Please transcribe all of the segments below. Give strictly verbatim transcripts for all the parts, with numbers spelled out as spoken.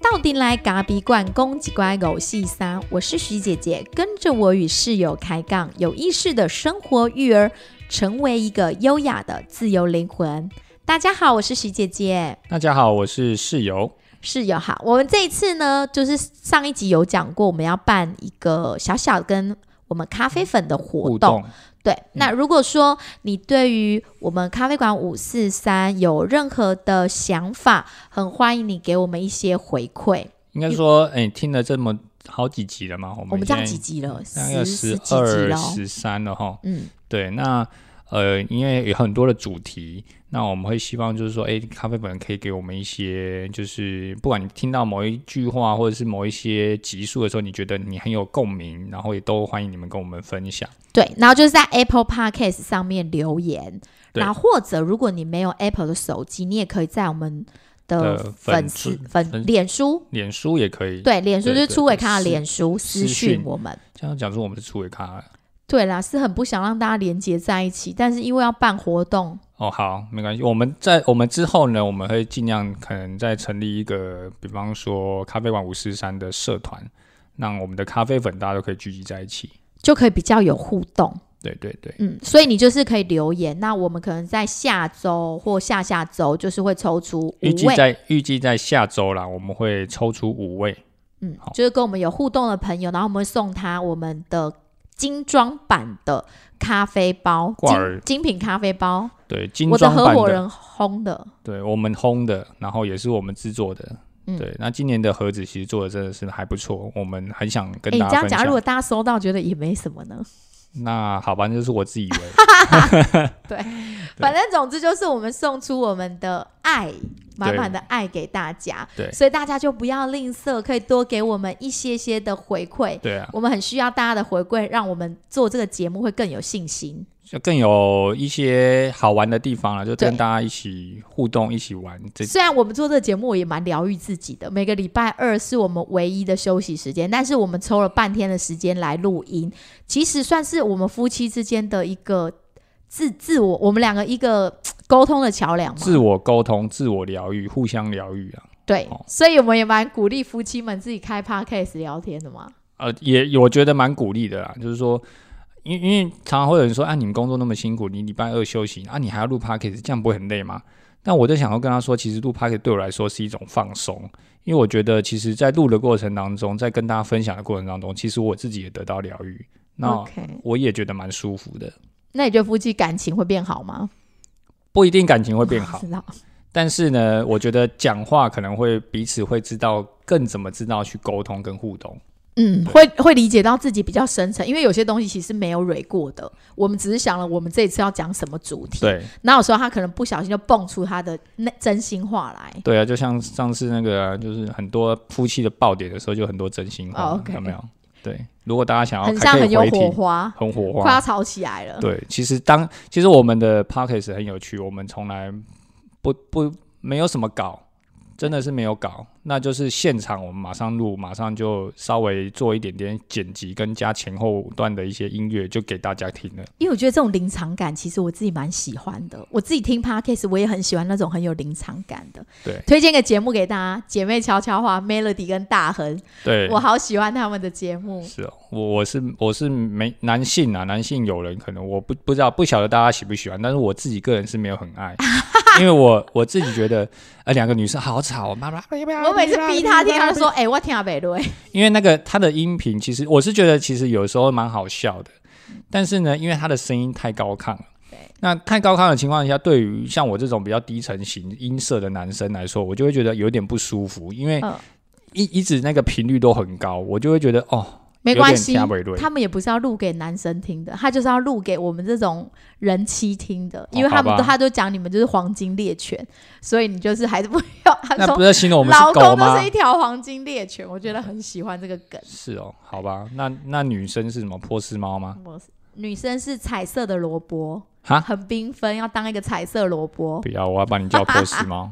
到底来咖比罐公几乖狗细撒，我是徐姐姐，跟着我与室友开杠，有意识的生活育儿，成为一个优雅的自由灵魂。大家好，我是徐姐姐。大家好，我是室友。室友好，我们这一次呢，就是上一集有讲过，我们要办一个小小跟我们咖啡粉的活动。对，那如果说你对于我们咖啡馆五四三有任何的想法，很欢迎你给我们一些回馈。应该说，哎，听了这么好几集了嘛，我们这样几集了，十十几集了，十三了哈。嗯，对，那呃，因为有很多的主题，那我们会希望就是说，哎，咖啡本可以给我们一些，就是不管你听到某一句话或者是某一些集数的时候，你觉得你很有共鸣，然后也都欢迎你们跟我们分享。对，然后就是在 Apple Podcast 上面留言，然后或者如果你没有 Apple 的手机，你也可以在我们的粉丝粉脸书脸书也可以，对，脸书就是出尾咖的脸书私讯我们，这样讲说我们是出尾咖。对啦，是很不想让大家连结在一起，但是因为要办活动哦，好，没关系。我们在我们之后呢，我们会尽量可能再成立一个，比方说咖啡馆五四三的社团，让我们的咖啡粉大家都可以聚集在一起，就可以比较有互动。对对对，嗯，所以你就是可以留言，那我们可能在下周或下下周就是会抽出五位，预计在预计在下周啦，我们会抽出五位，嗯，就是跟我们有互动的朋友，然后我们会送他我们的精装版的咖啡包，精精品咖啡包，对，精装版的，我的合伙人烘的，对，我们烘的，然后也是我们制作的。嗯、对，那今年的盒子其实做的真的是还不错，我们很想跟大家分享。这样讲，如果大家收到觉得也没什么呢？那好吧，那就是我自己以为。对，反正总之就是我们送出我们的爱，满满的爱给大家。对，所以大家就不要吝啬，可以多给我们一些些的回馈。对啊，我们很需要大家的回馈，让我们做这个节目会更有信心。就更有一些好玩的地方了，就跟大家一起互动一起玩。虽然我们做这个节目也蛮疗愈自己的，每个礼拜二是我们唯一的休息时间，但是我们抽了半天的时间来录音，其实算是我们夫妻之间的一个 自, 自我我们两个一个沟通的桥梁嘛，自我沟通，自我疗愈，互相疗愈啊。对、哦、所以我们也蛮鼓励夫妻们自己开 podcast 聊天的嘛。呃，也我觉得蛮鼓励的啦，就是说因为, 因为常常会有人说啊，你们工作那么辛苦，你礼拜二休息啊，你还要录 podcast， 这样不会很累吗？但我就想要跟他说，其实录 podcast 对我来说是一种放松，因为我觉得其实在录的过程当中，在跟大家分享的过程当中，其实我自己也得到疗愈，那我也觉得蛮舒服的、okay. 那你觉得夫妻感情会变好吗？不一定感情会变好，但是呢，我觉得讲话可能会彼此会知道更怎么知道去沟通跟互动。嗯，会会理解到自己比较深层，因为有些东西其实没有蕊过的，我们只是想了我们这一次要讲什么主题。对，那有时候他可能不小心就蹦出他的真心话来。对啊，就像上次那个、啊、就是很多夫妻的爆点的时候，就很多真心话、oh, okay. 有没有？对，如果大家想要，很像很有火花，很火花，快要吵起来了。对，其实当其实我们的 podcast 很有趣，我们从来不不没有什么稿。真的是没有搞，那就是现场我们马上录，马上就稍微做一点点剪辑跟加前后段的一些音乐就给大家听了。因为我觉得这种临场感其实我自己蛮喜欢的，我自己听 podcast 我也很喜欢那种很有临场感的。对，推荐个节目给大家，姐妹悄悄话 Melody 跟大恒，对，我好喜欢他们的节目。是哦，我我是我是没男性啊，男性友人可能我不不知道不晓得大家喜不喜欢，但是我自己个人是没有很爱。因为我我自己觉得呃两个女生好吵，我每次逼她听她就说哎、欸、我听不下去。因为那个她的音频其实我是觉得其实有时候蛮好笑的，但是呢因为她的声音太高亢了，那太高亢的情况下，对于像我这种比较低沉型音色的男生来说，我就会觉得有点不舒服，因为 一,、嗯、一直那个频率都很高，我就会觉得哦没关系，他们也不是要录给男生听的，他就是要录给我们这种人妻听的，因为他们、哦、他都讲你们就是黄金猎犬，所以你就是还是不要。那不是形容我们是狗吗？老公就是一条黄金猎犬，我觉得很喜欢这个梗。是哦，好吧，那那女生是什么？波斯猫吗？女生是彩色的萝卜，很缤纷，要当一个彩色萝卜。不要，我要把你叫波斯猫。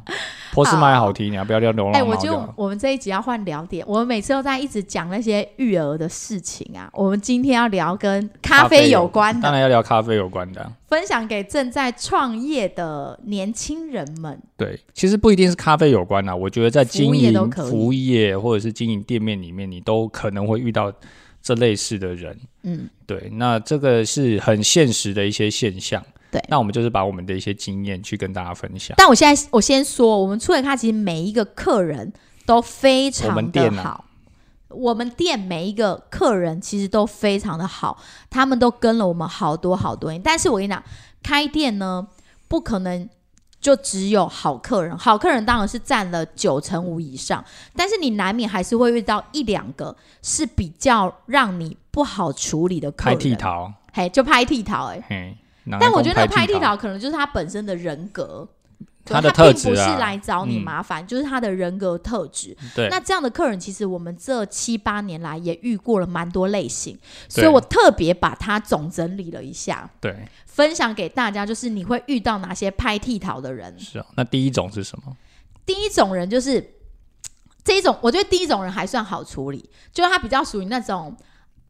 波斯麦好听，你要不要聊龙？哎、欸，我觉得我们这一集要换聊点，我们每次都在一直讲那些育儿的事情啊，我们今天要聊跟咖啡有关的，当然要聊咖啡有关的、啊，分享给正在创业的年轻人们。对，其实不一定是咖啡有关啊，我觉得在经营服务业或者是经营店面里面，你都可能会遇到这类似的人。嗯，对，那这个是很现实的一些现象。对，那我们就是把我们的一些经验去跟大家分享。但我现在我先说，我们出来看，其实每一个客人都非常的好，我们店、啊、我们店每一个客人其实都非常的好，他们都跟了我们好多好多年。但是我跟你讲，开店呢不可能就只有好客人，好客人当然是占了九成五以上，但是你难免还是会遇到一两个是比较让你不好处理的客人，拍剃头，嘿，就拍剃头、欸，哎。但我觉得那拍剃头可能就是他本身的人格，他的特质、啊、他并不是来找你麻烦、嗯、就是他的人格特质。那这样的客人其实我们这七八年来也遇过了蛮多类型，所以我特别把它总整理了一下，对，分享给大家，就是你会遇到哪些拍剃头的人。是、哦、那第一种是什么？第一种人就是这一种，我觉得第一种人还算好处理，就是他比较属于那种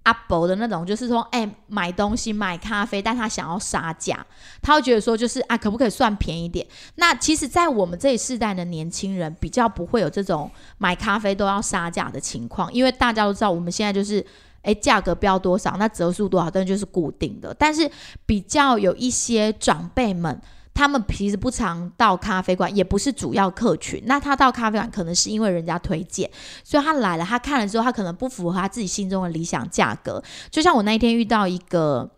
阿伯的那种，就是说哎、欸，买东西买咖啡，但他想要杀价，他会觉得说就是啊，可不可以算便宜一点。那其实在我们这一世代的年轻人比较不会有这种买咖啡都要杀价的情况，因为大家都知道我们现在就是哎，价格标多少那折数多少，但就是固定的。但是比较有一些长辈们，他们其实不常到咖啡馆，也不是主要客群。那他到咖啡馆可能是因为人家推荐，所以他来了，他看了之后，他可能不符合他自己心中的理想价格。就像我那一天遇到一个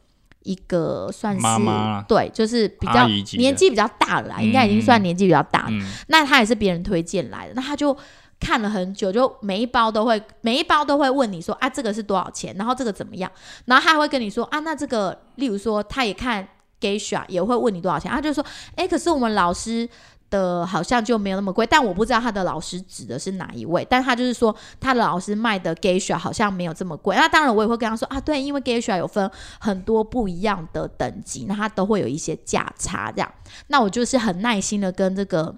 一个算是妈妈，对，就是比较年纪比较大了啦、嗯、应该已经算年纪比较大了、嗯、那他也是别人推荐来的，那他就看了很久，就每一包都会每一包都会问你说啊，这个是多少钱，然后这个怎么样，然后他还会跟你说啊，那这个例如说他也看Gasha 也会问你多少钱，他就说哎、欸，可是我们老师的好像就没有那么贵，但我不知道他的老师指的是哪一位，但他就是说他的老师卖的 Gasha 好像没有这么贵。那当然我也会跟他说啊，对，因为 Gasha 有分很多不一样的等级，那他都会有一些价差这样。那我就是很耐心的跟这个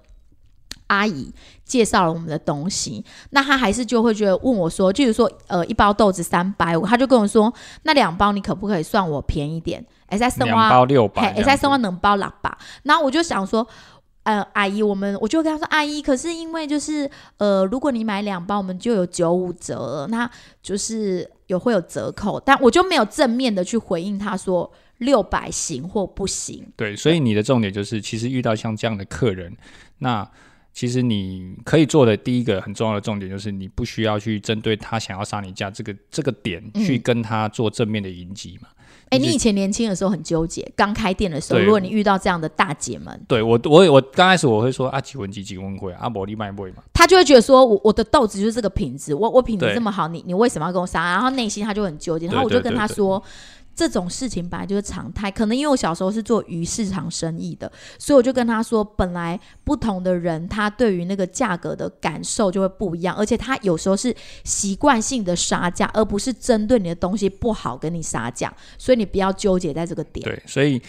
阿姨介绍了我们的东西，那她还是就会觉得问我说，就是说呃一包豆子三百五十，她就跟我说那两包你可不可以算我便宜一点，两包六百，可以算我两包六百。然后我就想说呃，阿姨，我们我就跟她说，阿姨，可是因为就是呃，如果你买两包，我们就有九五折了，那就是有会有折扣，但我就没有正面的去回应她说六百行或不行。对，所以你的重点就是，其实遇到像这样的客人，那其实你可以做的第一个很重要的重点就是你不需要去针对他想要杀你价这个这个点去跟他做正面的迎击嘛。哎、嗯欸，你以前年轻的时候很纠结，刚开店的时候，如果你遇到这样的大姐们，对我我我刚开始我会说啊，几文几几文会啊，不然你买不买嘛？他就会觉得说 我, 我的豆子就是这个品质，我我品质这么好，你你为什么要跟我杀？然后内心他就很纠结，然后我就跟他说。對對對對對，这种事情本来就是常态，可能因为我小时候是做鱼市场生意的，所以我就跟他说本来不同的人他对于那个价格的感受就会不一样，而且他有时候是习惯性的杀价，而不是针对你的东西不好跟你杀价，所以你不要纠结在这个点。对，所以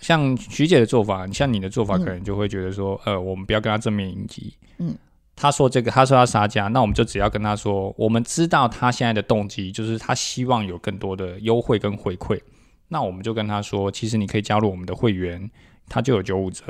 像徐姐的做法，像你的做法可能就会觉得说、嗯、呃，我们不要跟他正面迎击，嗯，他说这个，他说他杀价，那我们就只要跟他说，我们知道他现在的动机就是他希望有更多的优惠跟回馈，那我们就跟他说，其实你可以加入我们的会员，他就有九五折，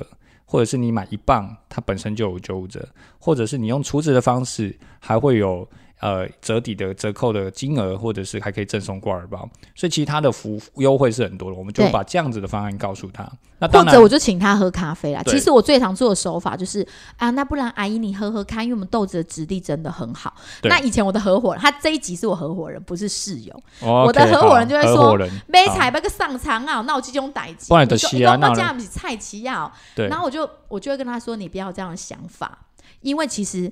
或者是你买一磅，他本身就有九五折，或者是你用储值的方式，还会有呃折抵的折扣的金额，或者是还可以赠送挂耳包，所以其实他的服务优惠是很多的，我们就把这样子的方案告诉他。那当然或者我就请他喝咖啡啦。其实我最常做的手法就是啊，那不然阿姨你喝喝看，因为我们豆子的质地真的很好。那以前我的合伙人，他这一集是我合伙人，不是室友。Okay, 我的合伙人就会说，买菜要上场啊，那我这种代志，不然就是啊，那这样不是菜市啊。然后我就我就会跟他说，你不要有这样的想法，因为其实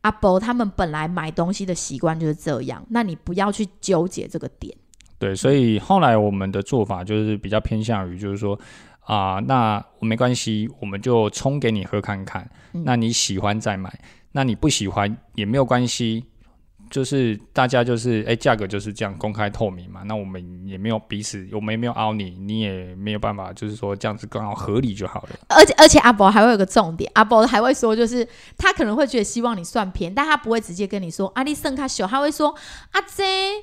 阿伯他们本来买东西的习惯就是这样，那你不要去纠结这个点。对，所以后来我们的做法就是比较偏向于就是说啊、呃，那没关系，我们就冲给你喝看看、嗯、那你喜欢再买，那你不喜欢也没有关系，就是大家就是哎，价格就是这样公开透明嘛，那我们也没有彼此，我们也没有凹你，你也没有办法，就是说这样子刚好合理就好了。而且而且阿宝还会有个重点，阿宝还会说，就是他可能会觉得希望你算便宜，但他不会直接跟你说啊，你算较俗，他会说啊这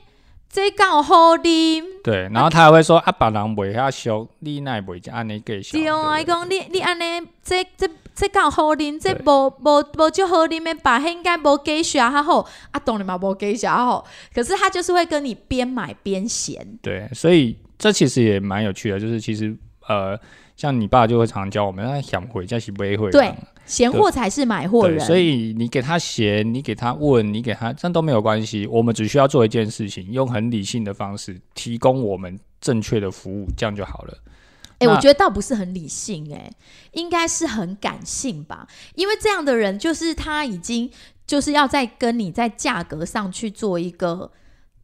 这够好啉。对，然后他还会说啊，别人卖遐俗，你哪会这安尼介绍？对啊，伊讲你你安尼这这。这够好啉，这无无无就好啉的吧，应该无给小还好，啊懂了嘛？无给小还好，可是他就是会跟你边买边嫌。对，所以这其实也蛮有趣的，就是其实呃，像你爸就会常教我们，那嫌货才是买货。对，嫌货才是买货人。所以你给他嫌，你给他问，你给他，这都没有关系。我们只需要做一件事情，用很理性的方式提供我们正确的服务，这样就好了。欸、我觉得倒不是很理性、欸、应该是很感性吧，因为这样的人就是他已经就是要再跟你在价格上去做一个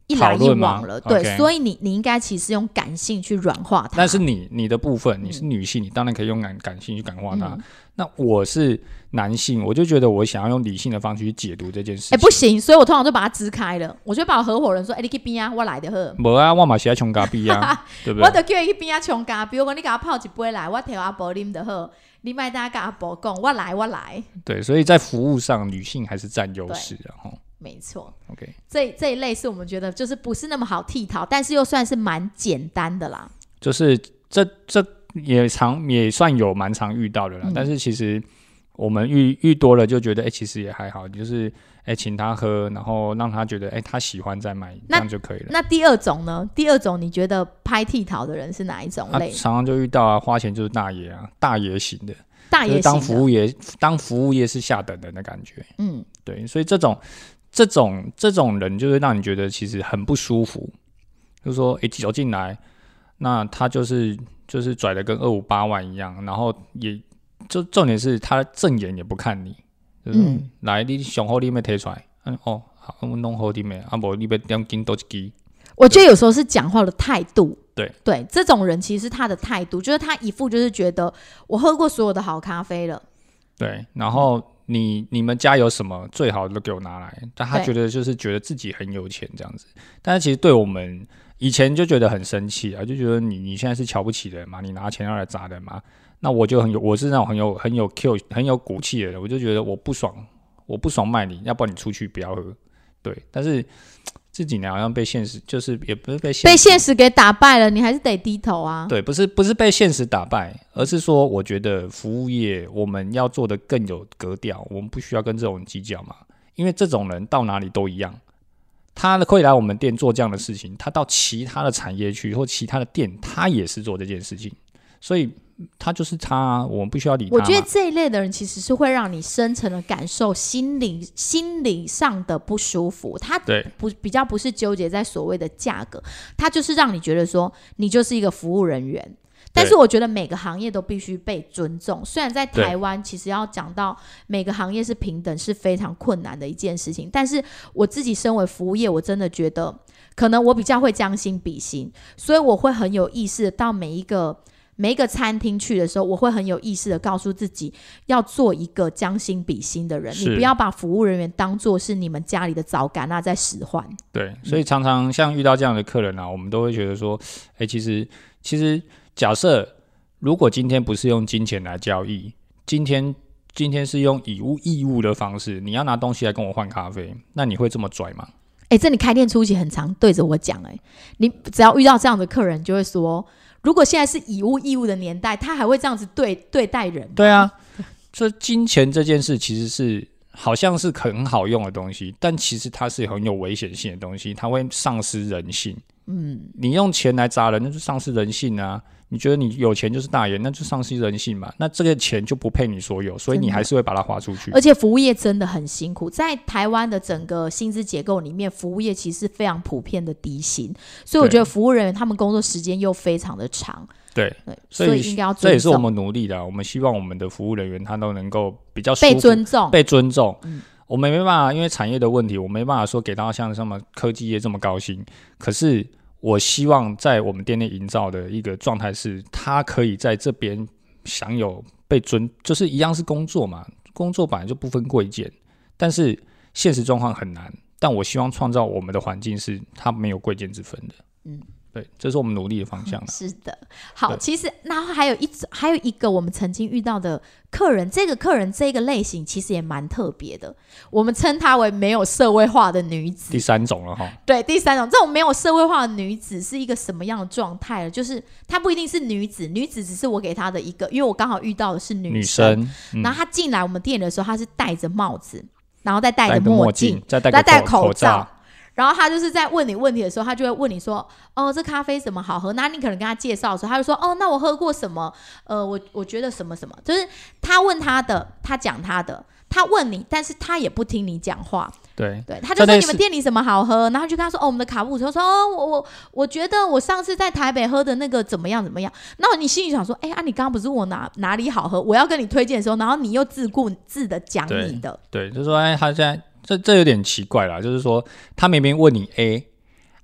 一来一往了，对、okay. 所以 你, 你应该其实用感性去软化它，但是你你的部分你是女性、嗯、你当然可以用感性去感化它、嗯、那我是男性，我就觉得我想要用理性的方式去解读这件事情、欸、不行，所以我通常就把它支开了，我就把我合伙人说、欸、你去旁边我来就好，没啊，我也是要冲咖啡啊对不对？我就叫他去旁边冲咖啡，我说你给我泡一杯来，我拿阿婆喝就好，你不要跟阿婆说我来我来，对，所以在服务上女性还是占优势啊，没错、okay. 这, 这一类是我们觉得就是不是那么好剔讨，但是又算是蛮简单的啦，就是这这 也, 常也算有蛮常遇到的啦、嗯、但是其实我们 遇, 遇多了就觉得、欸、其实也还好，就是、欸、请他喝，然后让他觉得、欸、他喜欢再买，这样就可以了。那第二种呢？第二种你觉得拍剃讨的人是哪一种类、啊、常常就遇到啊，花钱就是大爷啊，大爷型的，大爷型的、就是、当服务业，当服务业是下等的那感觉，嗯，对，所以这种这种这种人就是让你觉得其实很不舒服，就是说一走进来，那他就是就是拽的跟二五八万一样，然后也就重点是他正眼也不看你，就是、嗯、来你最好你要拿出来，嗯、啊、哦，好，我弄好你没，啊不然你要点紧多一支。我觉得有时候是讲话的态度，对对，这种人其实他的态度就是他一副就是觉得我喝过所有的好咖啡了，对，然后。嗯你, 你们家有什么最好的都给我拿来，但他觉得就是觉得自己很有钱这样子，但是其实对我们以前就觉得很生气啊，就觉得 你, 你现在是瞧不起人嘛，你拿钱要来砸人嘛，那我就很有，我是那种很有很有 Q 很有骨气的人，我就觉得我不爽，我不爽卖你，要不然你出去不要喝，对，但是这几年好像被现实，就是也不是被现实被现实给打败了，你还是得低头啊。对，不是不是被现实打败，而是说我觉得服务业我们要做的更有格调，我们不需要跟这种计较嘛，因为这种人到哪里都一样，他会来我们店做这样的事情，他到其他的产业去或其他的店，他也是做这件事情，所以他就是他、啊、我们不需要理他。我觉得这一类的人其实是会让你深层的感受心理心理上的不舒服，他不比较不是纠结在所谓的价格，他就是让你觉得说你就是一个服务人员，但是我觉得每个行业都必须被尊重，虽然在台湾其实要讲到每个行业是平等是非常困难的一件事情，但是我自己身为服务业，我真的觉得可能我比较会将心比心，所以我会很有意识到每一个每一个餐厅去的时候，我会很有意识的告诉自己要做一个将心比心的人，你不要把服务人员当作是你们家里的早干啊在使唤，对，所以常常像遇到这样的客人啊，我们都会觉得说、欸、其实其实假设如果今天不是用金钱来交易，今天今天是用以物易物的方式，你要拿东西来跟我换咖啡，那你会这么拽吗？欸，这你开店初期很常对着我讲，欸，你只要遇到这样的客人就会说，如果现在是以物易物的年代，他还会这样子 对, 对待人？对啊，这金钱这件事其实是好像是很好用的东西，但其实它是很有危险性的东西，它会丧失人性。嗯，你用钱来砸人，那就丧失人性啊！你觉得你有钱就是大爷，那就丧失人性嘛。那这个钱就不配你所有，所以你还是会把它花出去。而且服务业真的很辛苦，在台湾的整个薪资结构里面，服务业其实非常普遍的低薪，所以我觉得服务人员他们工作时间又非常的长。对，对，所以应该要尊重，这也是我们努力的、啊。我们希望我们的服务人员他都能够比较舒服被尊重，被尊重。嗯，我们没办法，因为产业的问题，我没办法说给到像什么科技业这么高薪，可是。我希望在我们店内营造的一个状态是，他可以在这边享有被尊，就是一样是工作嘛，工作本来就不分贵贱，但是现实状况很难，但我希望创造我们的环境是它没有贵贱之分的。嗯，对，这是我们努力的方向啦。是的，好，其实然后还有一还有一个我们曾经遇到的客人，这个客人这个类型其实也蛮特别的，我们称她为没有社会化的女子。第三种了哈。对，第三种，这种没有社会化的女子是一个什么样的状态呢？就是她不一定是女子，女子只是我给她的一个，因为我刚好遇到的是女生。女生嗯、然后她进来我们店的时候，她是戴着帽子，然后再戴着墨镜，再戴个口罩。然后他就是在问你问题的时候，他就会问你说哦这咖啡怎么好喝，那你可能跟他介绍的时候，他就说哦那我喝过什么，呃我我觉得什么什么，就是他问他的，他讲他的，他问你，但是他也不听你讲话。对对，他就说你们店里什么好喝，然后就跟他说哦我们的卡布奇诺，说哦我我我觉得我上次在台北喝的那个怎么样怎么样，那你心里想说哎啊你刚刚不是问我哪哪里好喝，我要跟你推荐的时候，然后你又自顾自的讲你的。 对， 对，就是说哎他现在这, 这有点奇怪啦，就是说他明明问你 A，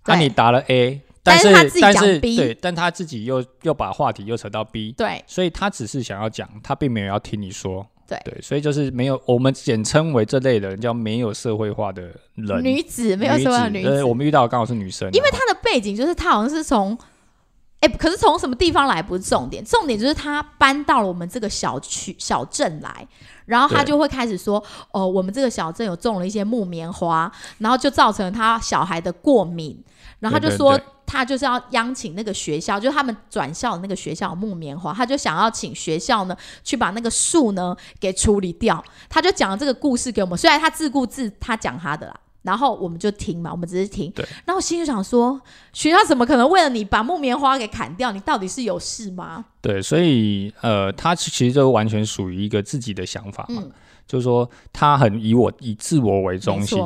那、啊、你答了 A， 但是但是他自己讲 B， 对，但他自己又又把话题又扯到 B， 对，所以他只是想要讲，他并没有要听你说，对，对，所以就是没有，我们简称为这类的人叫没有社会化的人，女子没有社会化的女子，女子我们遇到的刚好是女生，因为她的背景就是她好像是从。欸、可是从什么地方来不是重点，重点就是他搬到了我们这个小区小镇来，然后他就会开始说哦，我们这个小镇有种了一些木棉花，然后就造成他小孩的过敏，然后他就说对对对，他就是要央请那个学校，就是他们转校的那个学校有木棉花，他就想要请学校呢去把那个树呢给处理掉，他就讲了这个故事给我们，虽然他自顾自他讲他的啦，然后我们就听嘛，我们只是听。然后我心里想说，学校怎么可能为了你把木棉花给砍掉？你到底是有事吗？对，所以呃，他其实就完全属于一个自己的想法嘛，嗯、就是说他很以我以自我为中心，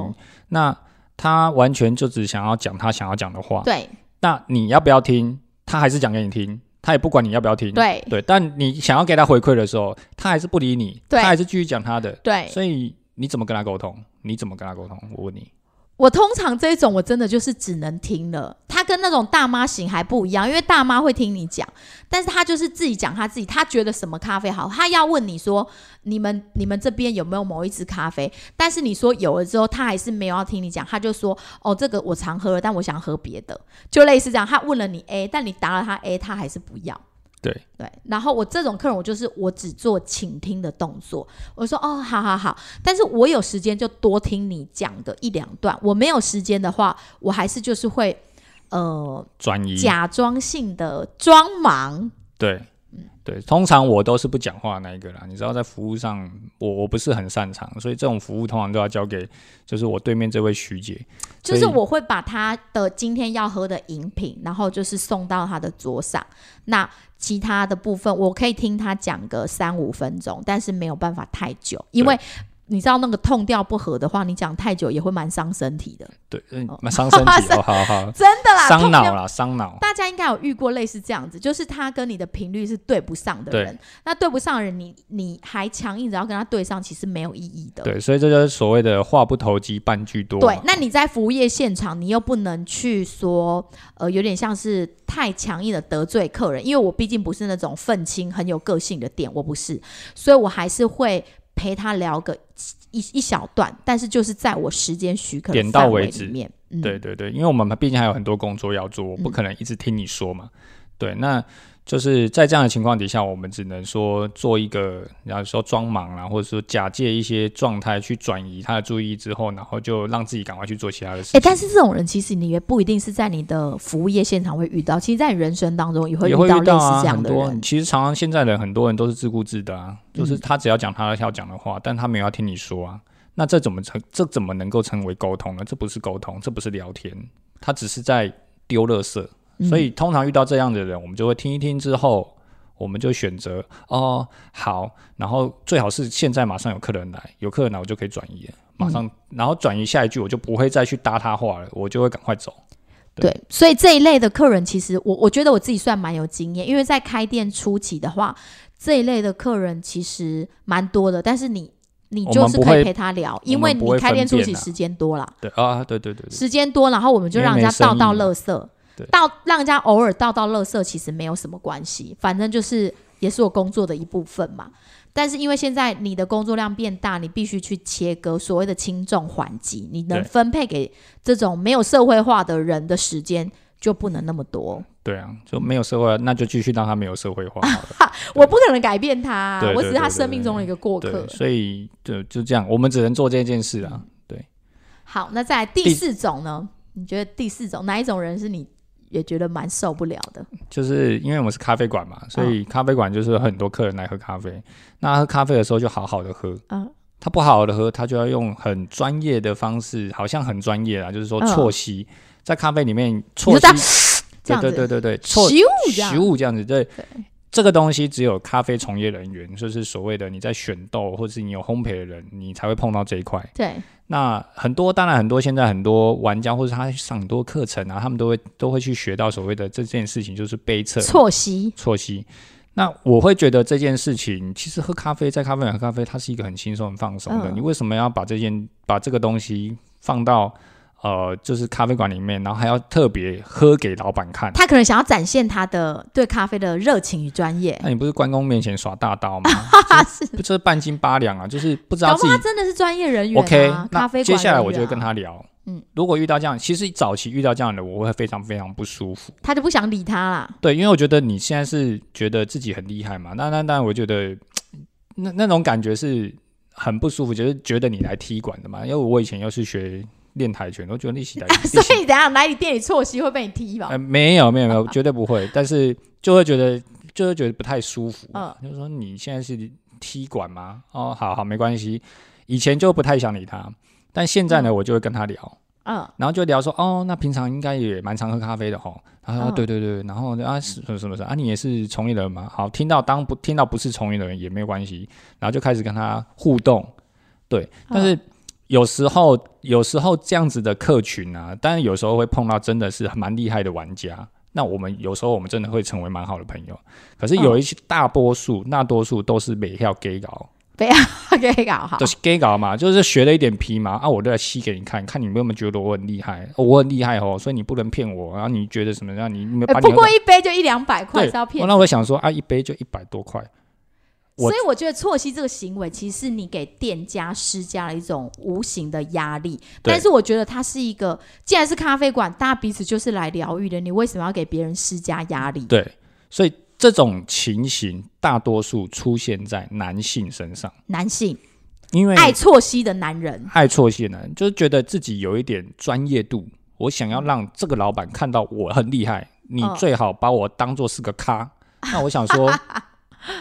那他完全就只想要讲他想要讲的话。对，那你要不要听？他还是讲给你听。他也不管你要不要听， 对， 对，但你想要给他回馈的时候，他还是不理你，他还是继续讲他的。对，所以。你怎么跟他沟通？你怎么跟他沟通？我问你。我通常这种我真的就是只能听了，他跟那种大妈型还不一样，因为大妈会听你讲，但是他就是自己讲他自己，他觉得什么咖啡好，他要问你说你们你们这边有没有某一支咖啡，但是你说有了之后，他还是没有要听你讲，他就说哦这个我常喝了，但我想喝别的，就类似这样，他问了你 A， 但你答了他 A， 他还是不要。对对，然后我这种客人，我就是我只做倾听的动作，我说哦，好好好，但是我有时间就多听你讲的一两段，我没有时间的话，我还是就是会呃转移，假装性的装忙。对对，通常我都是不讲话那一个啦，你知道在服务上我我不是很擅长，所以这种服务通常都要交给就是我对面这位徐姐，就是我会把她的今天要喝的饮品然后就是送到她的桌上，那其他的部分我可以听她讲个三五分钟，但是没有办法太久，因为你知道那个痛调不合的话，你讲太久也会蛮伤身体的。对，蛮伤、嗯、身体哦，好好，真的啦，伤脑啦，伤脑。大家应该有遇过类似这样子，就是他跟你的频率是对不上的人，對那对不上的人你，你你还强硬着要跟他对上，其实没有意义的。对，所以这就是所谓的话不投机半句多。对，那你在服务业现场，你又不能去说，呃，有点像是太强硬的得罪客人，因为我毕竟不是那种愤青很有个性的店，我不是，所以我还是会。陪他聊个 一, 一小段，但是就是在我时间许可的范围里面、嗯、对对对，因为我们毕竟还有很多工作要做，我不可能一直听你说嘛、嗯、对，那就是在这样的情况底下，我们只能说做一个然后说装忙啦，或者说假借一些状态去转移他的注意之后，然后就让自己赶快去做其他的事情、欸、但是这种人其实你也不一定是在你的服务业现场会遇到，其实在你人生当中也会遇到类似这样的人、啊、很多，其实常常现在的很多人都是自顾自的啊，就是他只要讲他要讲的话、嗯、但他没有要听你说啊，那这怎么这怎么能够成为沟通呢？这不是沟通，这不是聊天，他只是在丢垃圾。所以通常遇到这样的人，我们就会听一听之后，我们就选择哦好，然后最好是现在马上有客人来，有客人来我就可以转移了，马上、嗯、然后转移下一句，我就不会再去搭他话了，我就会赶快走。对， 对，所以这一类的客人，其实我我觉得我自己算蛮有经验，因为在开店初期的话，这一类的客人其实蛮多的，但是你。你就是可以陪他聊，因为你开店初期时间多啦、啊、对啊，对对 对， 对，时间多，然后我们就让人家倒倒垃圾，到让人家偶尔倒倒垃圾其实没有什么关系，反正就是也是我工作的一部分嘛。但是因为现在你的工作量变大，你必须去切割所谓的轻重缓急，你能分配给这种没有社会化的人的时间就不能那么多。对啊，就没有社会化，那就继续让他没有社会化好了我不可能改变他、啊、我只是他生命中的一个过客，所以 就, 就这样我们只能做这件事啊、嗯、对。好，那再来第四种呢？你觉得第四种哪一种人是你也觉得蛮受不了的？就是因为我们是咖啡馆嘛，所以咖啡馆就是很多客人来喝咖啡、哦、那喝咖啡的时候就好好的喝、嗯、他不好好的喝，他就要用很专业的方式，好像很专业啦，就是说啜吸、嗯、在咖啡里面啜吸，对对对对对，啜吸这样子。 对, 对，这个东西只有咖啡从业人员，就是所谓的你在选豆或是你有烘焙的人，你才会碰到这一块。对，那很多当然很多现在很多玩家或者他上很多课程啊，他们都会都会去学到所谓的这件事情，就是杯测啜吸啜吸。那我会觉得这件事情，其实喝咖啡，在咖啡馆喝咖啡，它是一个很轻松很放松的、嗯、你为什么要把这件把这个东西放到呃，就是咖啡馆里面，然后还要特别喝给老板看？他可能想要展现他的对咖啡的热情与专业。那、啊、你不是关公面前耍大刀吗？是，这、就是半斤八两啊，就是不知道自己。搞不好他真的是专业人员、啊。OK， 咖啡馆人员、啊、那接下来我就会跟他聊。嗯，如果遇到这样，其实早期遇到这样的，我会非常非常不舒服。他就不想理他啦。对，因为我觉得你现在是觉得自己很厉害嘛，那那那我觉得那那种感觉是很不舒服，就是觉得你来踢馆的嘛，因为我以前又是学。练跆拳，我觉得你起来、啊、所以等一下来你店里啜吸会被你踢吧、呃、没有没有没有绝对不会但是就会觉得就会觉得不太舒服、嗯、就是说你现在是踢馆吗？哦，好好没关系。以前就不太想理他，但现在呢、嗯、我就会跟他聊、嗯、然后就聊说哦，那平常应该也蛮常喝咖啡的吼。然后、嗯、对对对，然后啊什么什么啊，你也是从业人吗？好，听到当不听到不是从业人也没有关系，然后就开始跟他互动。对，但是、嗯有时候有时候这样子的客群啊，当然有时候会碰到真的是蛮厉害的玩家，那我们有时候我们真的会成为蛮好的朋友。可是有一些大多数、嗯、大多数都是每条假搞不要假搞，好就是假搞嘛，就是学了一点皮嘛啊，我都来吸给你看看，你有没有觉得我很厉害、哦、我很厉害哦，所以你不能骗我，然后你觉得什么样？你你把你、欸、不过一杯就一两百块是要骗我？那我想说啊，一杯就一百多块，所以我觉得啜吸这个行为其实是你给店家施加了一种无形的压力，但是我觉得它是一个，既然是咖啡馆，大家彼此就是来疗愈的，你为什么要给别人施加压力？对，所以这种情形大多数出现在男性身上，男性因为爱啜吸的男人，爱啜吸的男人就是觉得自己有一点专业度，我想要让这个老板看到我很厉害，你最好把我当作是个咖、哦、那我想说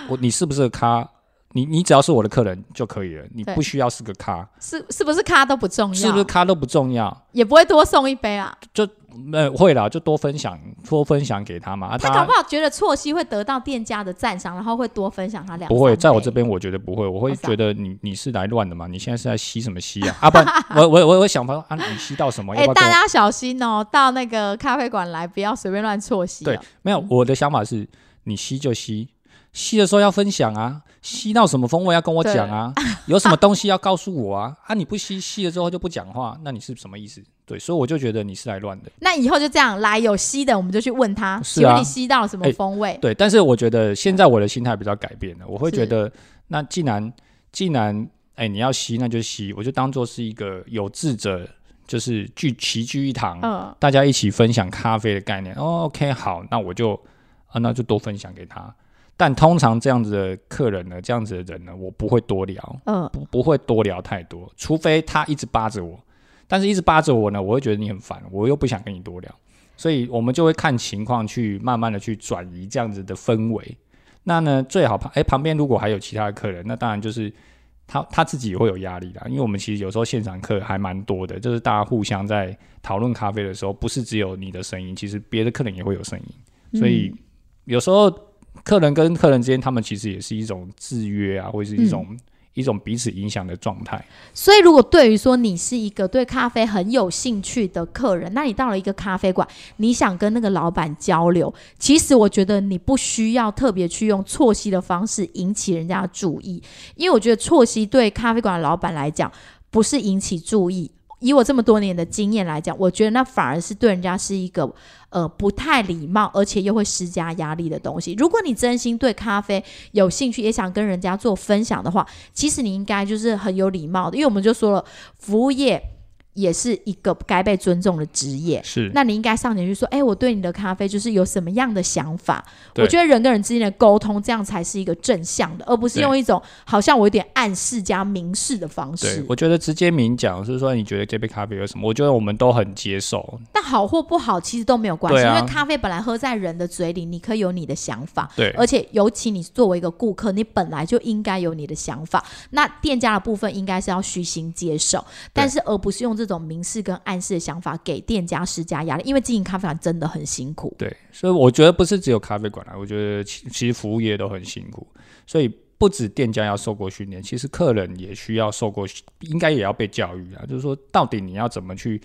我你是不是咖？你你只要是我的客人就可以了，你不需要是个咖，是是不是咖都不重要，是不是咖都不重要，也不会多送一杯啊，就、呃、会啦，就多分享多分享给他嘛、啊、他搞不好觉得啜吸会得到店家的赞赏，然后会多分享他两三杯。不会，在我这边我觉得不会，我会觉得你你是来乱的嘛，你现在是在吸什么吸啊？啊不然我我我我想说啊，你吸到什么？哎、欸，大家小心哦，到那个咖啡馆来不要随便乱啜吸、哦。对，没有，我的想法是你吸就吸。吸的时候要分享啊，吸到什么风味要跟我讲啊，有什么东西要告诉我啊啊！你不吸，吸了之后就不讲话，那你是什么意思？对，所以我就觉得你是来乱的。那以后就这样，来有吸的我们就去问他，请问、啊、你吸到了什么风味、欸？对，但是我觉得现在我的心态比较改变了，我会觉得那既然既然哎、欸、你要吸那就吸，我就当做是一个有志者。就是聚齐聚一堂、嗯，大家一起分享咖啡的概念。哦 ，OK， 好，那我就啊那就多分享给他。但通常这样子的客人呢，这样子的人呢，我不会多聊、嗯、不, 不会多聊太多，除非他一直扒着我，但是一直扒着我呢，我会觉得你很烦，我又不想跟你多聊，所以我们就会看情况去慢慢的去转移这样子的氛围。那呢最好旁、欸、旁边如果还有其他的客人，那当然就是他他自己也会有压力啦，因为我们其实有时候现场课还蛮多的，就是大家互相在讨论咖啡的时候，不是只有你的声音，其实别的客人也会有声音，所以、嗯、有时候客人跟客人之间，他们其实也是一种制约啊，或者是一种、嗯、一种彼此影响的状态。所以如果对于说你是一个对咖啡很有兴趣的客人，那你到了一个咖啡馆，你想跟那个老板交流，其实我觉得你不需要特别去用啜吸的方式引起人家的注意，因为我觉得啜吸对咖啡馆的老板来讲不是引起注意，以我这么多年的经验来讲，我觉得那反而是对人家是一个呃不太礼貌，而且又会施加压力的东西。如果你真心对咖啡有兴趣，也想跟人家做分享的话，其实你应该就是很有礼貌的，因为我们就说了，服务业也是一个该被尊重的职业，是。那你应该上前去说，哎、欸，我对你的咖啡就是有什么样的想法？我觉得人跟人之间的沟通，这样才是一个正向的，而不是用一种好像我有点暗示加明示的方式。对，我觉得直接明讲，就是说你觉得这杯咖啡有什么？我觉得我们都很接受。但好或不好其实都没有关系、啊，因为咖啡本来喝在人的嘴里，你可以有你的想法。对，而且尤其你作为一个顾客，你本来就应该有你的想法。那店家的部分应该是要虚心接受，但是而不是用这。这种明示跟暗示的想法给店家施加压力，因为经营咖啡馆真的很辛苦。对，所以我觉得不是只有咖啡馆啦，我觉得其实服务业都很辛苦，所以不止店家要受过训练，其实客人也需要受过，应该也要被教育啊。就是说，到底你要怎么去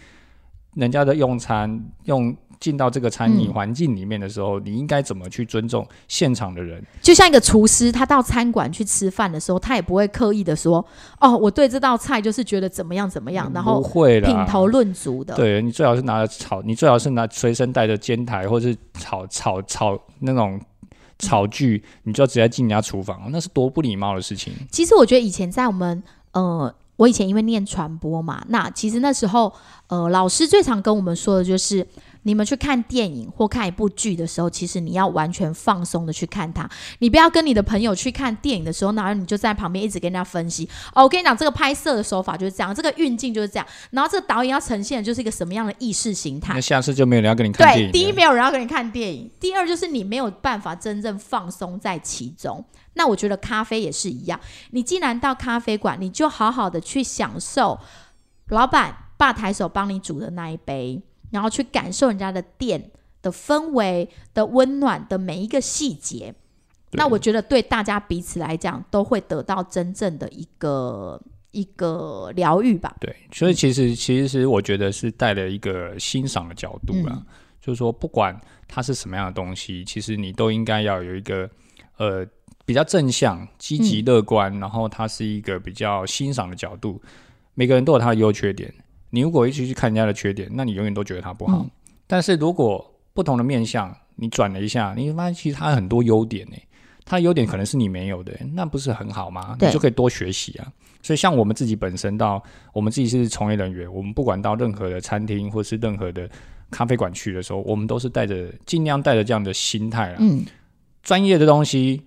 人家的用餐用。进到这个餐饮环境里面的时候、嗯、你应该怎么去尊重现场的人。就像一个厨师，他到餐馆去吃饭的时候，他也不会刻意的说，哦，我对这道菜就是觉得怎么样怎么样，然后品头论足的。对，你最好是拿着炒，你最好是拿随身带着煎台或是炒炒炒那种炒具、嗯、你就直接进人家厨房，那是多不礼貌的事情。其实我觉得以前在我们呃我以前因为念传播嘛，那其实那时候呃老师最常跟我们说的就是，你们去看电影或看一部剧的时候，其实你要完全放松的去看它，你不要跟你的朋友去看电影的时候，然后你就在旁边一直跟人家分析，哦，我跟你讲这个拍摄的手法就是这样，这个运镜就是这样，然后这个导演要呈现的就是一个什么样的意识形态，那下次就没有人要跟你看电影。对，第一没有人要跟你看电影，第二就是你没有办法真正放松在其中。那我觉得咖啡也是一样，你既然到咖啡馆，你就好好的去享受老板吧台手帮你煮的那一杯，然后去感受人家的店的氛围的温暖的每一个细节，那我觉得对大家彼此来讲都会得到真正的一个一个疗愈吧。对，所以其实、嗯、其实我觉得是带了一个欣赏的角度啦、嗯、就是说不管它是什么样的东西，其实你都应该要有一个呃比较正向积极乐观、嗯、然后它是一个比较欣赏的角度。每个人都有他的优缺点，你如果一直去看人家的缺点，那你永远都觉得他不好、嗯、但是如果不同的面向你转了一下，你发现其实他很多优点、欸、他的优点可能是你没有的、欸、那不是很好吗？你就可以多学习啊。所以像我们自己本身到我们自己是从业人员，我们不管到任何的餐厅或是任何的咖啡馆去的时候，我们都是带着尽量带着这样的心态啦、嗯、专业的东西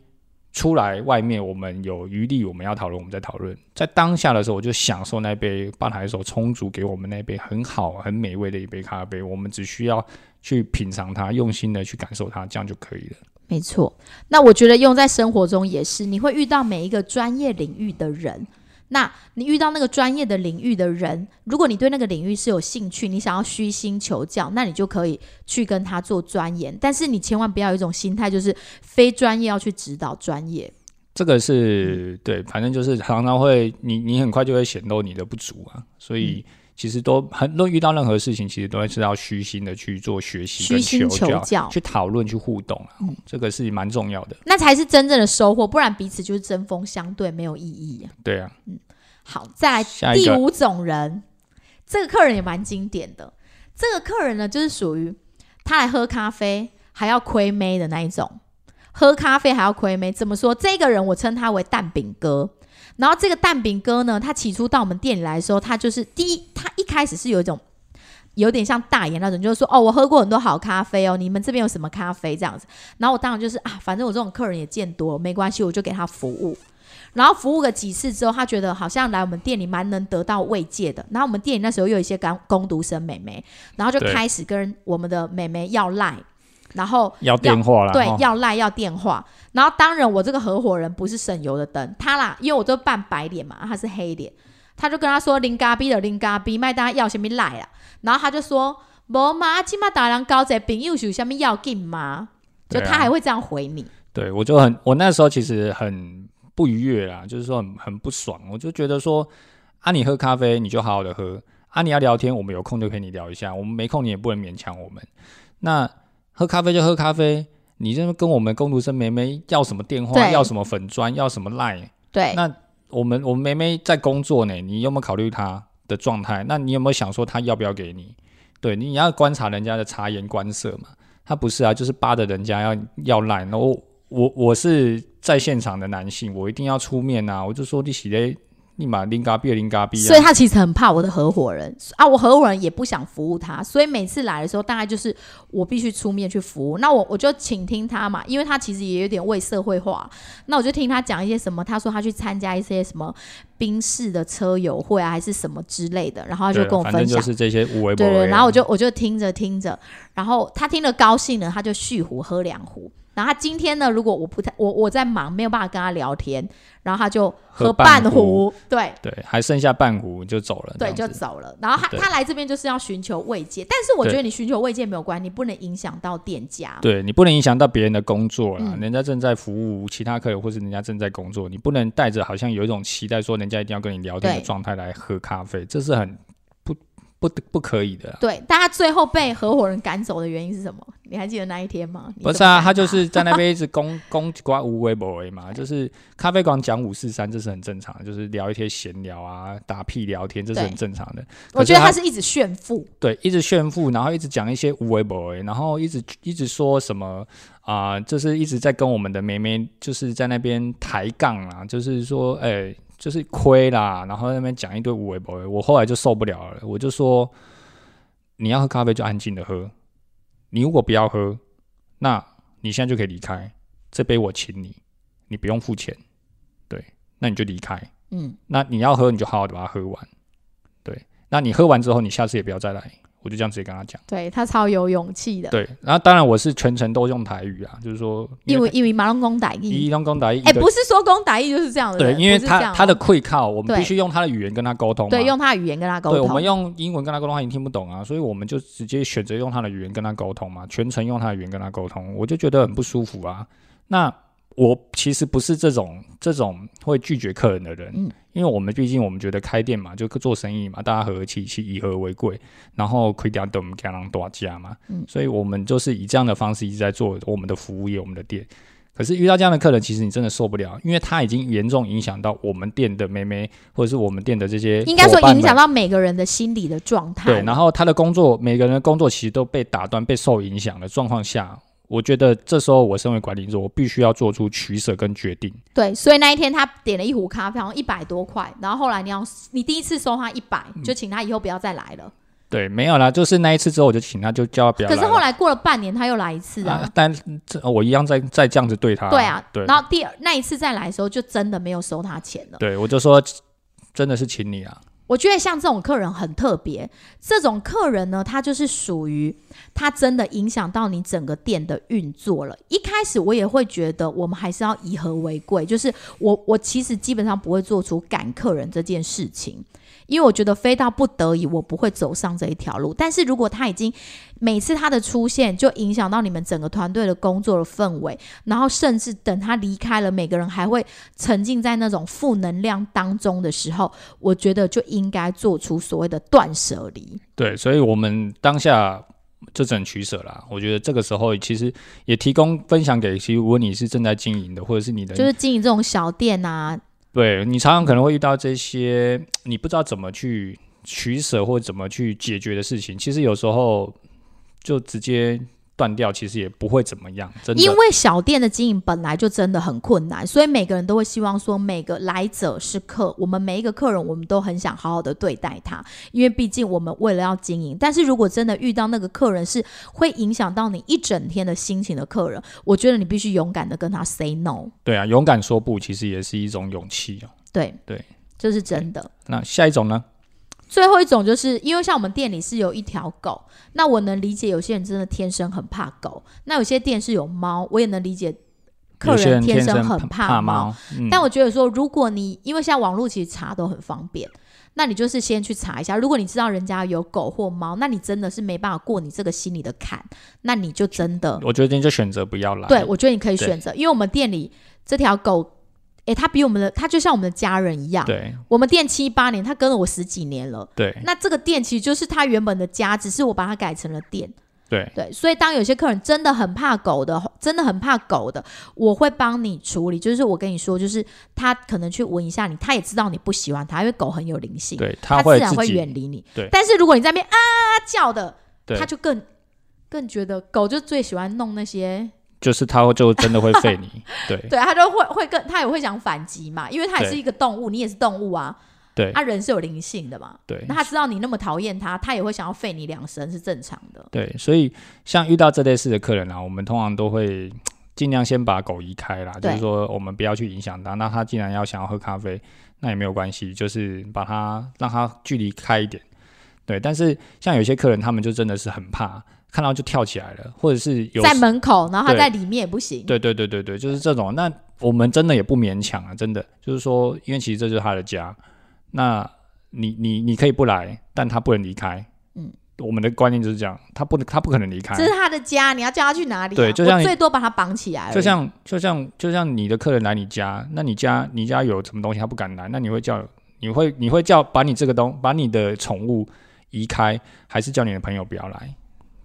出来外面，我们有余力我们要讨论，我们在讨论在当下的时候，我就享受那杯吧台手冲煮给我们那杯很好很美味的一杯咖啡，我们只需要去品尝它，用心的去感受它，这样就可以了。没错，那我觉得用在生活中也是，你会遇到每一个专业领域的人，那你遇到那个专业的领域的人，如果你对那个领域是有兴趣，你想要虚心求教，那你就可以去跟他做钻研，但是你千万不要有一种心态，就是非专业要去指导专业。这个是对，反正就是常常会 你, 你很快就会显露你的不足啊，所以、嗯、其实都很遇到任何事情，其实都是要虚心的去做学习跟求教，虚心求教去讨论去互动、啊嗯、这个是蛮重要的，那才是真正的收获，不然彼此就是针锋相对没有意义、啊、对啊、嗯、好，再来第五种人，这个客人也蛮经典的，这个客人呢就是属于他来喝咖啡还要亏妹的那一种，喝咖啡还要亏妹。怎么说？这个人我称他为蛋饼哥。然后这个蛋饼哥呢，他起初到我们店里来的时候，他就是第一，他一开始是有一种有点像大爷那种，就是说哦，我喝过很多好咖啡哦，你们这边有什么咖啡这样子。然后我当然就是啊，反正我这种客人也见多了，没关系，我就给他服务。然后服务个几次之后，他觉得好像来我们店里蛮能得到慰藉的。然后我们店里那时候又有一些工读生妹妹，然后就开始跟我们的妹妹要赖。然后 要, 要电话啦，对、哦、要赖要电话。然后当然我这个合伙人不是省油的灯，他啦，因为我都扮白脸嘛，他是黑脸，他就跟他说零咖啡就零咖啡，别跟他要什么赖啦。然后他就说没嘛，现在大家交一个朋友是有什么要紧吗？就他还会这样回你。对，我就很我那时候其实很不愉悦啦，就是说 很, 很不爽，我就觉得说啊，你喝咖啡你就好好的喝啊，你要聊天我们有空就陪你聊一下，我们没空你也不能勉强我们，那喝咖啡就喝咖啡，你这跟我们工读生妹妹要什么电话，要什么粉专，要什么 line。 对，那我们我们妹妹在工作呢，你有没有考虑她？的状态，那你有没有想说他要不要给你？对，你要观察人家的察言观色嘛。他不是啊，就是扒着人家要要烂。我我我是在现场的男性，我一定要出面啊！我就说你是在立马零咖逼零咖逼。所以他其实很怕我的合伙人啊，我合伙人也不想服务他，所以每次来的时候，大概就是我必须出面去服务。那我我就倾听他嘛，因为他其实也有点为社会化。那我就听他讲一些什么，他说他去参加一些什么宾士的车友会啊，还是什么之类的，然后他就跟我分享，反正就是这些无微不微。对，然后我就我就听着听着，然后他听了高兴了，他就续壶喝两壶。然后他今天呢，如果我不太我我在忙，没有办法跟他聊天，然后他就喝半壶，对对，还剩下半壶就走了，对，就走了。然后他他来这边就是要寻求慰藉，但是我觉得你寻求慰藉没有关系，你不能影响到店家，对，你不能影响到别人的工作啦、嗯、人家正在服务其他客人，或是人家正在工作，你不能带着好像有一种期待说人家一定要跟你聊天的状态来喝咖啡，这是很不不不可以的啦。对，但他最后被合伙人赶走的原因是什么？你还记得那一天吗？不是啊，他就是在那边一直攻攻几挂无微不微嘛，就是咖啡馆讲五四三，这是很正常的，就是聊一些闲聊啊，打屁聊天，这是很正常的。我觉得他是一直炫富，对，一直炫富，然后一直讲一些无微不微，然后一直一直说什么啊、呃，就是一直在跟我们的妹妹就是在那边抬杠啊，就是说哎。欸就是亏啦，然后在那边讲一堆无为不为，我后来就受不了了，我就说你要喝咖啡就安静的喝，你如果不要喝，那你现在就可以离开，这杯我请你，你不用付钱，对，那你就离开，嗯，那你要喝你就好好的把它喝完，对，那你喝完之后你下次也不要再来，我就这样直接跟他讲，对，他超有勇气的。对，然后当然我是全程都用台语啊，就是说，因为因为马龙公台语，伊龙公台语，哎、欸，不是说公台语就是这样的，对，因为他他的会靠，我们必须用他的语言跟他沟通嘛，对，用他的语言跟他沟通，对，我们用英文跟他沟通，他已经听不懂啊，所以我们就直接选择用他的语言跟他沟通嘛，全程用他的语言跟他沟通，我就觉得很不舒服啊。那我其实不是这种这种会拒绝客人的人、嗯、因为我们毕竟我们觉得开店嘛，就做生意嘛，大家和和气气，以和为贵，然后开店就不怕人打架嘛、嗯、所以我们就是以这样的方式一直在做我们的服务业，我们的店。可是遇到这样的客人，其实你真的受不了，因为他已经严重影响到我们店的妹妹，或者是我们店的这些伙伴们，应该说影响到每个人的心理的状态。对，然后他的工作，每个人的工作其实都被打断、被受影响的状况下，我觉得这时候我身为管理者，我必须要做出取舍跟决定。对，所以那一天他点了一壶咖啡，好像一百多块，然后后来你要你第一次收他一百，就请他以后不要再来了。对，没有啦，就是那一次之后我就请他，就叫他不要来了。可是后来过了半年他又来一次啊，啊但我一样再再这样子对他。对啊，对。然后第二那一次再来的时候，就真的没有收他钱了。对，我就说真的是请你啊。我觉得像这种客人很特别，这种客人呢，他就是属于他真的影响到你整个店的运作了。一开始我也会觉得我们还是要以和为贵，就是我我其实基本上不会做出赶客人这件事情，因为我觉得非到不得已我不会走上这一条路。但是如果他已经每次他的出现就影响到你们整个团队的工作的氛围，然后甚至等他离开了，每个人还会沉浸在那种负能量当中的时候，我觉得就应该做出所谓的断舍离。对，所以我们当下就只能取舍啦。我觉得这个时候其实也提供分享给，其实如果你是正在经营的，或者是你的就是经营这种小店啊，对，你常常可能会遇到这些你不知道怎么去取舍或怎么去解决的事情，其实有时候就直接断掉，其实也不会怎么样，真的。因为小店的经营本来就真的很困难，所以每个人都会希望说每个来者是客，我们每一个客人我们都很想好好的对待他，因为毕竟我们为了要经营。但是如果真的遇到那个客人是会影响到你一整天的心情的客人，我觉得你必须勇敢的跟他 say no。 对啊，勇敢说不其实也是一种勇气、哦、对对，这是真的。那下一种呢？最后一种就是因为像我们店里是有一条狗，那我能理解有些人真的天生很怕狗，那有些店是有猫，我也能理解客人天生很怕猫、嗯、但我觉得说如果你因为现在网络其实查都很方便，那你就是先去查一下，如果你知道人家有狗或猫，那你真的是没办法过你这个心里的坎，那你就真的我觉得你就选择不要来。对，我觉得你可以选择，因为我们店里这条狗欸，他比我们的，他就像我们的家人一样。对，我们店七八年，他跟了我十几年了。对，那这个店其实就是他原本的家，只是我把它改成了店。对对，所以当有些客人真的很怕狗的真的很怕狗的，我会帮你处理，就是我跟你说，就是他可能去闻一下你，他也知道你不喜欢他，因为狗很有灵性，对， 他, 会自己他自然会远离你，对，但是如果你在那边啊叫的，他就更更觉得狗就最喜欢弄那些，就是他就真的会吠你对对，他就会会更他也会想反击嘛，因为他也是一个动物，你也是动物啊，对，他、啊、人是有灵性的嘛，对，那他知道你那么讨厌他，他也会想要吠你两声，是正常的。对，所以像遇到这类似的客人啊，我们通常都会尽量先把狗移开啦，就是说我们不要去影响他，那他既然要想要喝咖啡，那也没有关系，就是把他让他距离开一点。对，但是像有些客人他们就真的是很怕看到就跳起来了，或者是有在门口，然后他在里面也不行，对对对对对，就是这种，那我们真的也不勉强啊，真的就是说因为其实这就是他的家，那 你, 你, 你可以不来，但他不能离开。嗯，我们的观念就是这样，他 不, 他不可能离开，这是他的家，你要叫他去哪里、啊、对，就像我最多把他绑起来而已，就像就像就像你的客人来你家，那你家你家有什么东西他不敢来，那你会叫你会你会叫把你这个东把你的宠物移开，还是叫你的朋友不要来，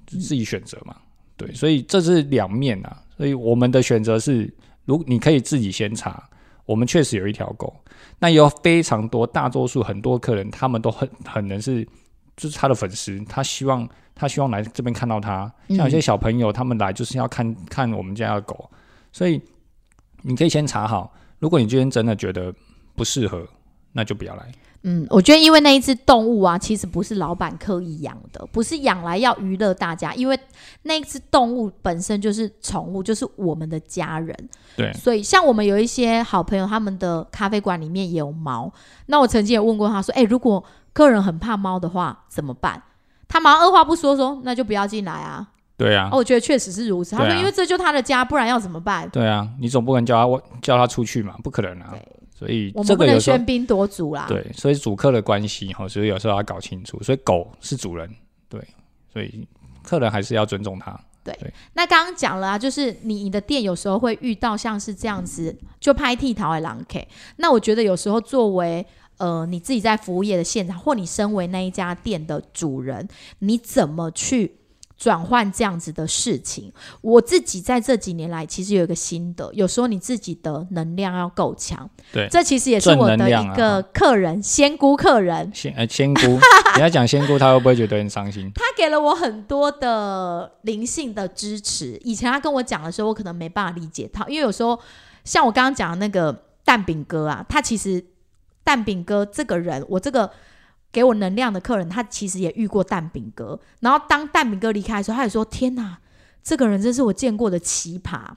就自己选择嘛、嗯、对，所以这是两面啊，所以我们的选择是如果你可以自己先查，我们确实有一条狗，那也有非常多大多数很多客人他们都很很能是就是他的粉丝，他希望他希望来这边看到他，像有些小朋友他们来就是要看看我们家的狗，所以你可以先查好，如果你今天真的觉得不适合，那就不要来。嗯，我觉得因为那一只动物啊，其实不是老板刻意养的，不是养来要娱乐大家，因为那一只动物本身就是宠物，就是我们的家人。对，所以像我们有一些好朋友，他们的咖啡馆里面也有猫，那我曾经也问过他说，哎、欸，如果客人很怕猫的话怎么办？他马上二话不说说，那就不要进来啊。对啊、哦、我觉得确实是如此、啊、他说因为这就是他的家，不然要怎么办？对啊，你总不能叫他叫他出去嘛，不可能啊。对，所以这个有时候我们不能喧宾夺主啦。对，所以主客的关系、哦、所以有时候要搞清楚，所以狗是主人，对，所以客人还是要尊重他。 对, 对那刚刚讲了啊，就是你的店有时候会遇到像是这样子就拍剃头的人客，那我觉得有时候作为呃你自己在服务业的现场，或你身为那一家店的主人，你怎么去转换这样子的事情？我自己在这几年来其实有一个心得，有时候你自己的能量要够强。对，这其实也是我的一个客人、啊、仙姑客人仙、呃、仙姑你要讲仙姑，他会不会觉得很伤心？他给了我很多的灵性的支持，以前他跟我讲的时候我可能没办法理解他，因为有时候像我刚刚讲的那个蛋饼哥啊，他其实蛋饼哥这个人，我这个给我能量的客人，他其实也遇过蛋饼哥，然后当蛋饼哥离开的时候，他也说天哪，这个人真是我见过的奇葩。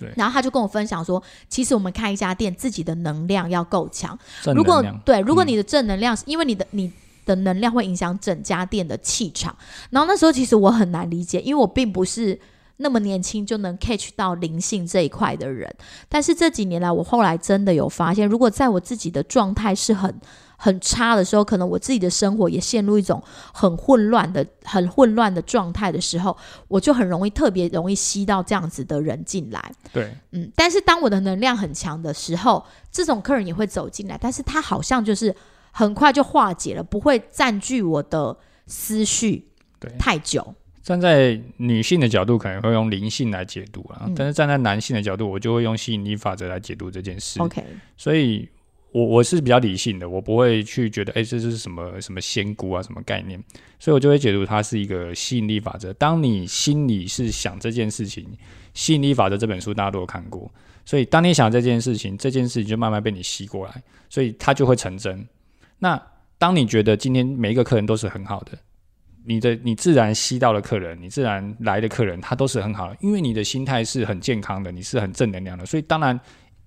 对，然后他就跟我分享说，其实我们开一家店，自己的能量要够强，正能量。如果对，如果你的正能量、嗯、因为你的你的能量会影响整家店的气场，然后那时候其实我很难理解，因为我并不是那么年轻就能 catch 到灵性这一块的人，但是这几年来我后来真的有发现，如果在我自己的状态是很很差的时候，可能我自己的生活也陷入一种很混乱的很混乱的状态的时候，我就很容易特别容易吸到这样子的人进来。对，嗯，但是当我的能量很强的时候，这种客人也会走进来，但是他好像就是很快就化解了，不会占据我的思绪太久。站在女性的角度可能会用灵性来解读啊、嗯、但是站在男性的角度，我就会用吸引力法则来解读这件事。 OK， 所以我我是比较理性的，我不会去觉得哎、欸，这是什么什么仙姑啊什么概念，所以我就会解读它是一个吸引力法则。当你心里是想这件事情，吸引力法则这本书大家都有看过，所以当你想这件事情，这件事情就慢慢被你吸过来，所以它就会成真。那当你觉得今天每一个客人都是很好的，你的你自然吸到的客人，你自然来的客人，他都是很好的，因为你的心态是很健康的，你是很正能量的，所以当然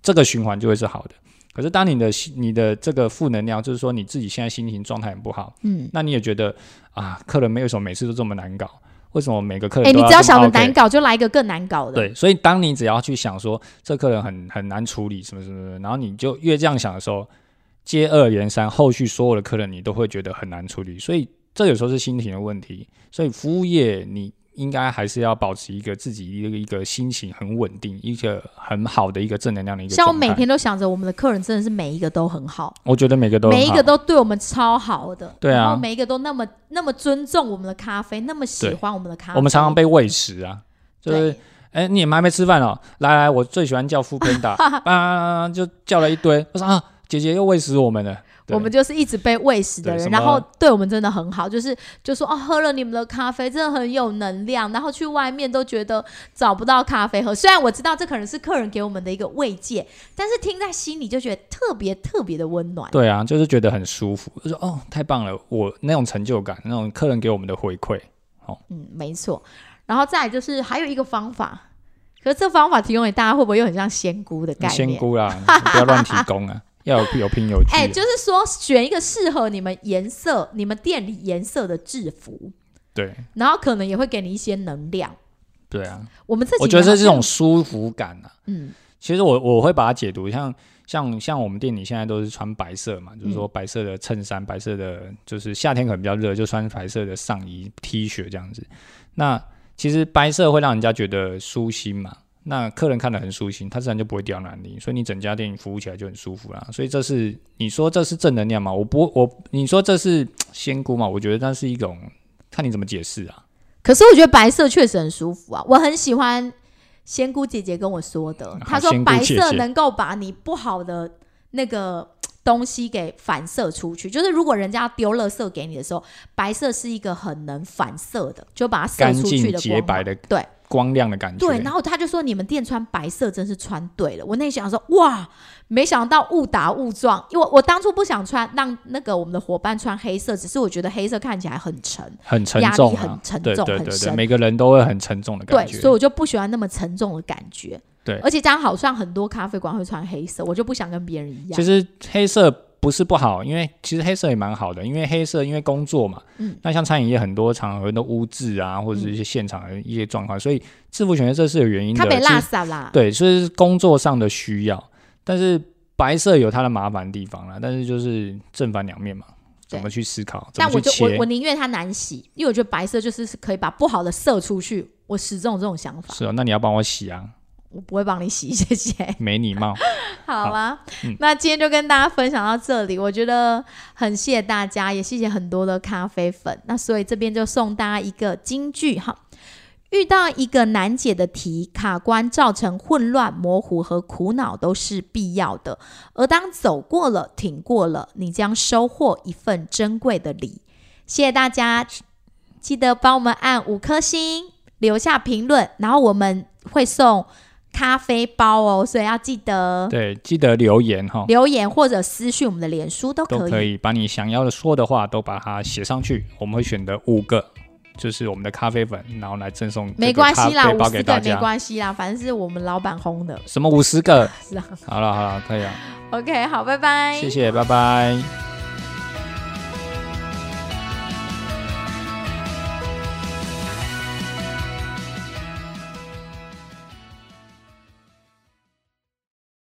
这个循环就会是好的。可是当你的你的这个负能量，就是说你自己现在心情状态很不好，嗯，那你也觉得啊，客人没有什么每次都这么难搞，为什么每个客人都要、欸、你只要想的难搞就来一个更难搞的。对，所以当你只要去想说这客人很很难处理什么什么，然后你就越这样想的时候，接二连三，后续所有的客人你都会觉得很难处理，所以这有时候是心情的问题。所以服务业你应该还是要保持一个自己一个心情很稳定，一个很好的一个正能量的一个状态。像我每天都想着我们的客人真的是每一个都很好，我觉得每个都很好，每一个都对我们超好的，对啊，然后每一个都那么那么尊重我们的咖啡，那么喜欢我们的咖啡。我们常常被喂食啊，就是哎、欸，你们还没吃饭哦，来来，我最喜欢叫Foodpanda，啊，就叫了一堆，我说啊，姐姐又喂食我们了。我们就是一直被喂食的人，然后对我们真的很好，就是就说哦，喝了你们的咖啡真的很有能量，然后去外面都觉得找不到咖啡喝。虽然我知道这可能是客人给我们的一个慰藉，但是听在心里就觉得特别特别的温暖。对啊，就是觉得很舒服，就说哦，太棒了，我那种成就感，那种客人给我们的回馈，哦，嗯，没错。然后再来就是还有一个方法，可是这方法提供给大家会不会又很像仙姑的概念？仙姑啦，不要乱提供啊。要有有凭有据，哎、欸，就是说选一个适合你们颜色、你们店里颜色的制服，对，然后可能也会给你一些能量，对啊。我们自己我觉得是这种舒服感啊，嗯，其实我我会把它解读像像像我们店里现在都是穿白色嘛，就是说白色的衬衫、嗯、白色的，就是夏天可能比较热，就穿白色的上衣、T 恤这样子。那其实白色会让人家觉得舒心嘛。那客人看得很舒心，他自然就不会刁难你，所以你整家店服务起来就很舒服啦。所以这是你说这是正能量嘛？我不我你说这是仙姑嘛？我觉得那是一种看你怎么解释啊。可是我觉得白色确实很舒服啊，我很喜欢仙姑姐姐跟我说的，她说白色能够把你不好的那个东西给反射出去，就是如果人家丢垃圾给你的时候，白色是一个很能反射的，就把它射出去的光，干净洁白的，对。光亮的感觉，对，然后他就说你们店穿白色真是穿对了。我那想说哇，没想到误打误撞，因为 我, 我当初不想穿让那个我们的伙伴穿黑色，只是我觉得黑色看起来很沉很沉重、啊、压力很沉重，对对对对，每个人都会很沉重的感觉，对，所以我就不喜欢那么沉重的感觉，对，而且这样好像很多咖啡馆会穿黑色，我就不想跟别人一样。其实黑色不是不好，因为其实黑色也蛮好的，因为黑色因为工作嘛，嗯，那像餐饮业很多场合都污渍啊，或者是一些现场的一些状况，嗯，所以制服选择这是有原因的，它被拉撒啦，对，所以是工作上的需要，但是白色有它的麻烦地方啦，但是就是正反两面嘛，怎么去思考，怎么去切。但我就我我宁愿它难洗，因为我觉得白色就是可以把不好的射出去，我始终有这种想法。是哦，那你要帮我洗啊。我不会帮你洗，谢谢，没礼貌。好啦，嗯，那今天就跟大家分享到这里，我觉得很谢谢大家，也谢谢很多的咖啡粉，那所以这边就送大家一个金句哈。遇到一个难解的题，卡关造成混乱、模糊和苦恼都是必要的，而当走过了、挺过了，你将收获一份珍贵的礼。谢谢大家，记得帮我们按五颗星，留下评论，然后我们会送咖啡包哦，所以要记得，对，记得留言哈，留言或者私讯我们的脸书都可以，都可以把你想要的说的话都把它写上去，我们会选择五个，就是我们的咖啡粉，然后来赠送这个咖啡包给大家。没关系啦，五十个没关系啦，反正是我们老板烘的。什么五十个？是啊，好了好了，可以了。OK， 好，拜拜，谢谢，拜拜。